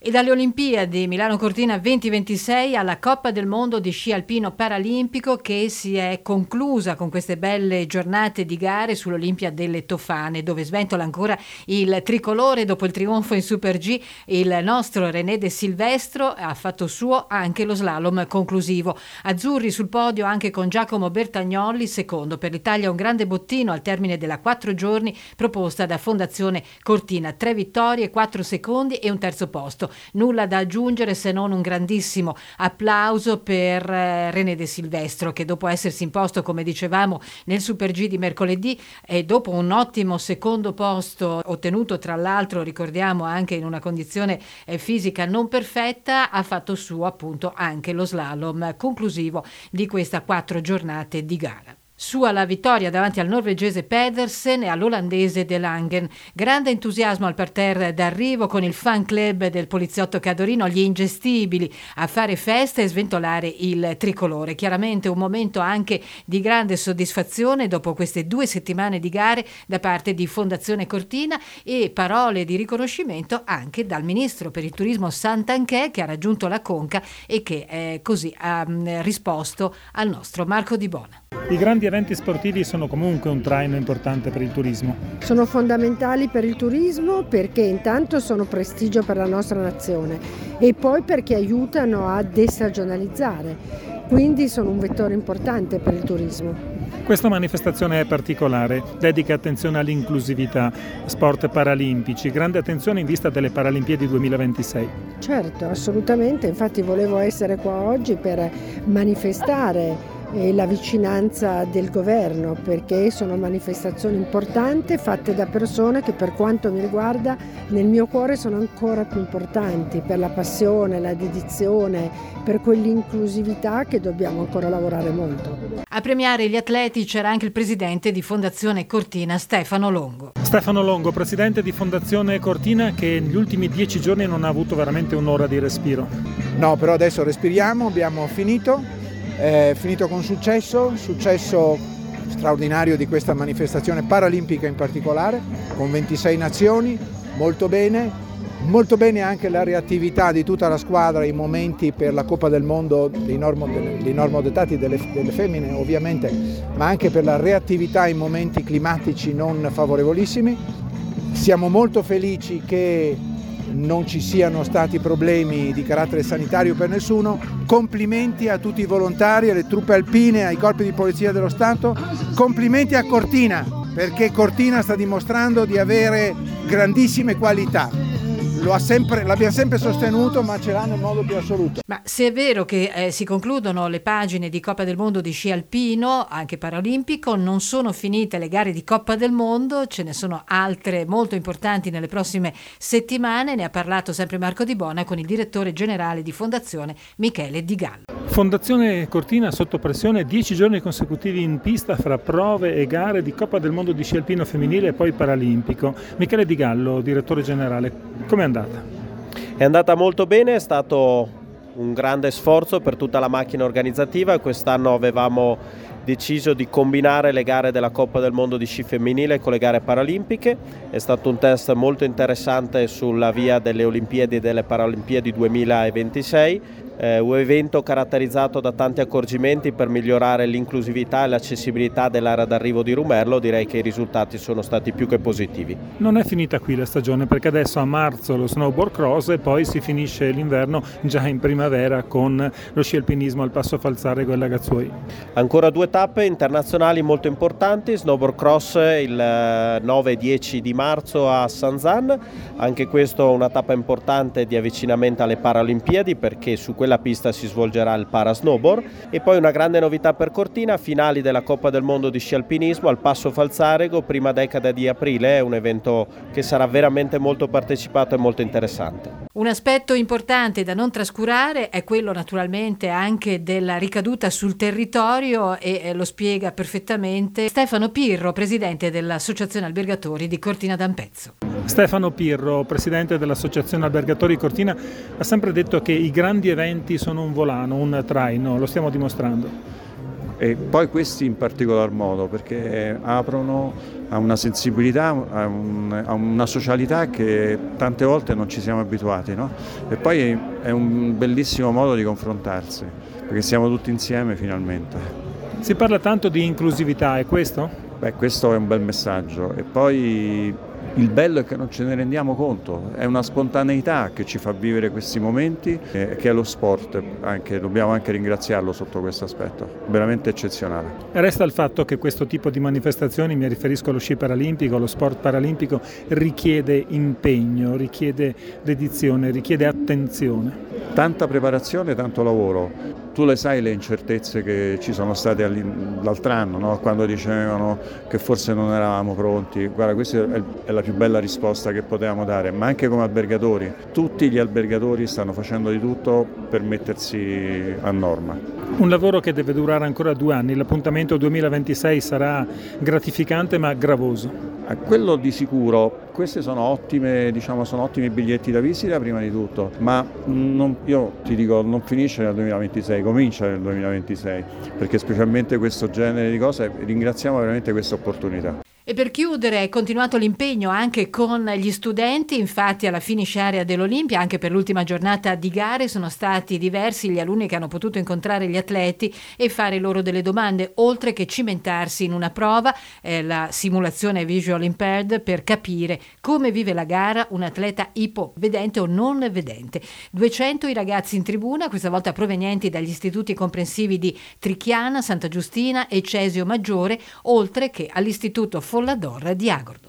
E dalle Olimpiadi Milano-Cortina 2026 alla Coppa del Mondo di sci alpino paralimpico, che si è conclusa con queste belle giornate di gare sull'Olimpia delle Tofane, dove sventola ancora il tricolore dopo il trionfo in Super G. Il nostro René De Silvestro ha fatto suo anche lo slalom conclusivo. Azzurri sul podio anche con Giacomo Bertagnoli, secondo. Per l'Italia un grande bottino al termine della 4 giorni proposta da Fondazione Cortina: 3 vittorie, 4 secondi e un terzo posto. Nulla da aggiungere se non un grandissimo applauso per René De Silvestro, che dopo essersi imposto, come dicevamo, nel Super G di mercoledì e dopo un ottimo secondo posto ottenuto, tra l'altro ricordiamo anche in una condizione fisica non perfetta, ha fatto suo appunto anche lo slalom conclusivo di questa 4 giornate di gara. Sua la vittoria davanti al norvegese Pedersen e all'olandese De Langen. Grande entusiasmo al parterre d'arrivo, con il fan club del poliziotto cadorino, gli ingestibili, a fare festa e sventolare il tricolore. Chiaramente un momento anche di grande soddisfazione dopo queste 2 settimane di gare da parte di Fondazione Cortina, e parole di riconoscimento anche dal ministro per il turismo Santanché, che ha raggiunto la Conca e che così ha risposto al nostro Marco Di Bona. I grandi eventi sportivi sono comunque un traino importante per il turismo. Sono fondamentali per il turismo perché intanto sono prestigio per la nostra nazione e poi perché aiutano a destagionalizzare, quindi sono un vettore importante per il turismo. Questa manifestazione è particolare, dedica attenzione all'inclusività, sport paralimpici, grande attenzione in vista delle Paralimpiadi 2026. Certo, assolutamente, infatti volevo essere qua oggi per manifestare e la vicinanza del governo, perché sono manifestazioni importanti fatte da persone che, per quanto mi riguarda, nel mio cuore sono ancora più importanti per la passione, la dedizione, per quell'inclusività che dobbiamo ancora lavorare molto. A premiare gli atleti c'era anche il presidente di Fondazione Cortina, Stefano Longo. Stefano Longo, presidente di Fondazione Cortina, che negli ultimi 10 giorni non ha avuto veramente un'ora di respiro. No, però adesso respiriamo, abbiamo finito. Finito con successo straordinario di questa manifestazione paralimpica in particolare, con 26 nazioni, molto bene anche la reattività di tutta la squadra in momenti per la Coppa del Mondo dei normodotati, delle femmine ovviamente, ma anche per la reattività in momenti climatici non favorevolissimi. Siamo molto felici che non ci siano stati problemi di carattere sanitario per nessuno. Complimenti a tutti i volontari, alle truppe alpine, ai corpi di polizia dello Stato. Complimenti a Cortina, perché Cortina sta dimostrando di avere grandissime qualità. L'abbiamo sempre sostenuto, ma ce l'ha nel modo più assoluto. Ma se è vero che si concludono le pagine di Coppa del Mondo di sci alpino, anche paralimpico, non sono finite le gare di Coppa del Mondo, ce ne sono altre molto importanti nelle prossime settimane. Ne ha parlato sempre Marco Di Bona con il direttore generale di Fondazione, Michele Di Gallo. Fondazione Cortina sotto pressione, 10 giorni consecutivi in pista fra prove e gare di Coppa del Mondo di sci alpino femminile e poi paralimpico. Michele Di Gallo, direttore generale, com'è andata? È andata molto bene, è stato un grande sforzo per tutta la macchina organizzativa. Quest'anno avevamo deciso di combinare le gare della Coppa del Mondo di sci femminile con le gare paralimpiche. È stato un test molto interessante sulla via delle Olimpiadi e delle Paralimpiadi 2026, un evento caratterizzato da tanti accorgimenti per migliorare l'inclusività e l'accessibilità dell'area d'arrivo di Rumerlo. Direi che i risultati sono stati più che positivi. Non è finita qui la stagione, perché adesso a marzo lo snowboard cross e poi si finisce l'inverno già in primavera con lo sci alpinismo al Passo Falzarego e Lagazzuoy. Ancora 2 tappe internazionali molto importanti: snowboard cross il 9 e 10 di marzo a San Zan, anche questo una tappa importante di avvicinamento alle Paralimpiadi, perché su quella pista si svolgerà il parasnowboard. E poi una grande novità per Cortina: finali della Coppa del Mondo di sci alpinismo al Passo Falzarego, prima decada di aprile. È un evento che sarà veramente molto partecipato e molto interessante. Un aspetto importante da non trascurare è quello naturalmente anche della ricaduta sul territorio, e lo spiega perfettamente Stefano Pirro, presidente dell'Associazione Albergatori di Cortina D'Ampezzo. Stefano Pirro, presidente dell'Associazione Albergatori Cortina, ha sempre detto che i grandi eventi sono un volano, un traino, lo stiamo dimostrando. E poi questi in particolar modo, perché aprono ha una sensibilità, ha una socialità che tante volte non ci siamo abituati, no? E poi è un bellissimo modo di confrontarsi, perché siamo tutti insieme finalmente. Si parla tanto di inclusività, è questo? Beh, questo è un bel messaggio, e poi il bello è che non ce ne rendiamo conto, è una spontaneità che ci fa vivere questi momenti, che è lo sport, anche, dobbiamo anche ringraziarlo sotto questo aspetto, veramente eccezionale. Resta il fatto che questo tipo di manifestazioni, mi riferisco allo sci paralimpico, allo sport paralimpico, richiede impegno, richiede dedizione, richiede attenzione. Tanta preparazione, tanto lavoro. Tu le sai le incertezze che ci sono state l'altro anno, no? Quando dicevano che forse non eravamo pronti. Guarda, questa è la più bella risposta che potevamo dare, ma anche come albergatori. Tutti gli albergatori stanno facendo di tutto per mettersi a norma. Un lavoro che deve durare ancora 2 anni. L'appuntamento 2026 sarà gratificante ma gravoso. A quello di sicuro, questi sono ottimi biglietti da visita prima di tutto, ma io ti dico non finisce nel 2026, comincia nel 2026, perché specialmente questo genere di cose ringraziamo veramente questa opportunità. E per chiudere è continuato l'impegno anche con gli studenti, infatti alla finish area dell'Olimpia, anche per l'ultima giornata di gare, sono stati diversi gli alunni che hanno potuto incontrare gli atleti e fare loro delle domande, oltre che cimentarsi in una prova, la simulazione visual impaired, per capire come vive la gara un atleta ipovedente o non vedente. 200 i ragazzi in tribuna, questa volta provenienti dagli istituti comprensivi di Trichiana, Santa Giustina e Cesio Maggiore, oltre che all'istituto La Dorra di Agordo.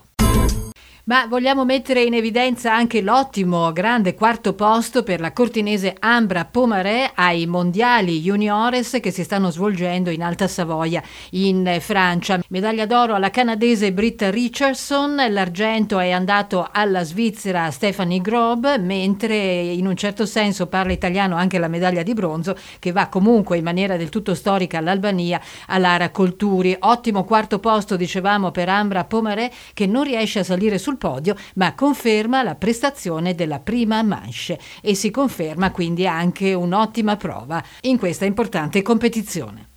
Ma vogliamo mettere in evidenza anche l'ottimo grande quarto posto per la cortinese Ambra Pomaré ai mondiali juniores che si stanno svolgendo in Alta Savoia in Francia. Medaglia d'oro alla canadese Britta Richardson, l'argento è andato alla svizzera Stefanie Grob, mentre in un certo senso parla italiano anche la medaglia di bronzo che va comunque in maniera del tutto storica all'Albania, all'Ara Colturi. Ottimo quarto posto, dicevamo, per Ambra Pomaré, che non riesce a salire sul podio ma conferma la prestazione della prima manche e si conferma quindi anche un'ottima prova in questa importante competizione.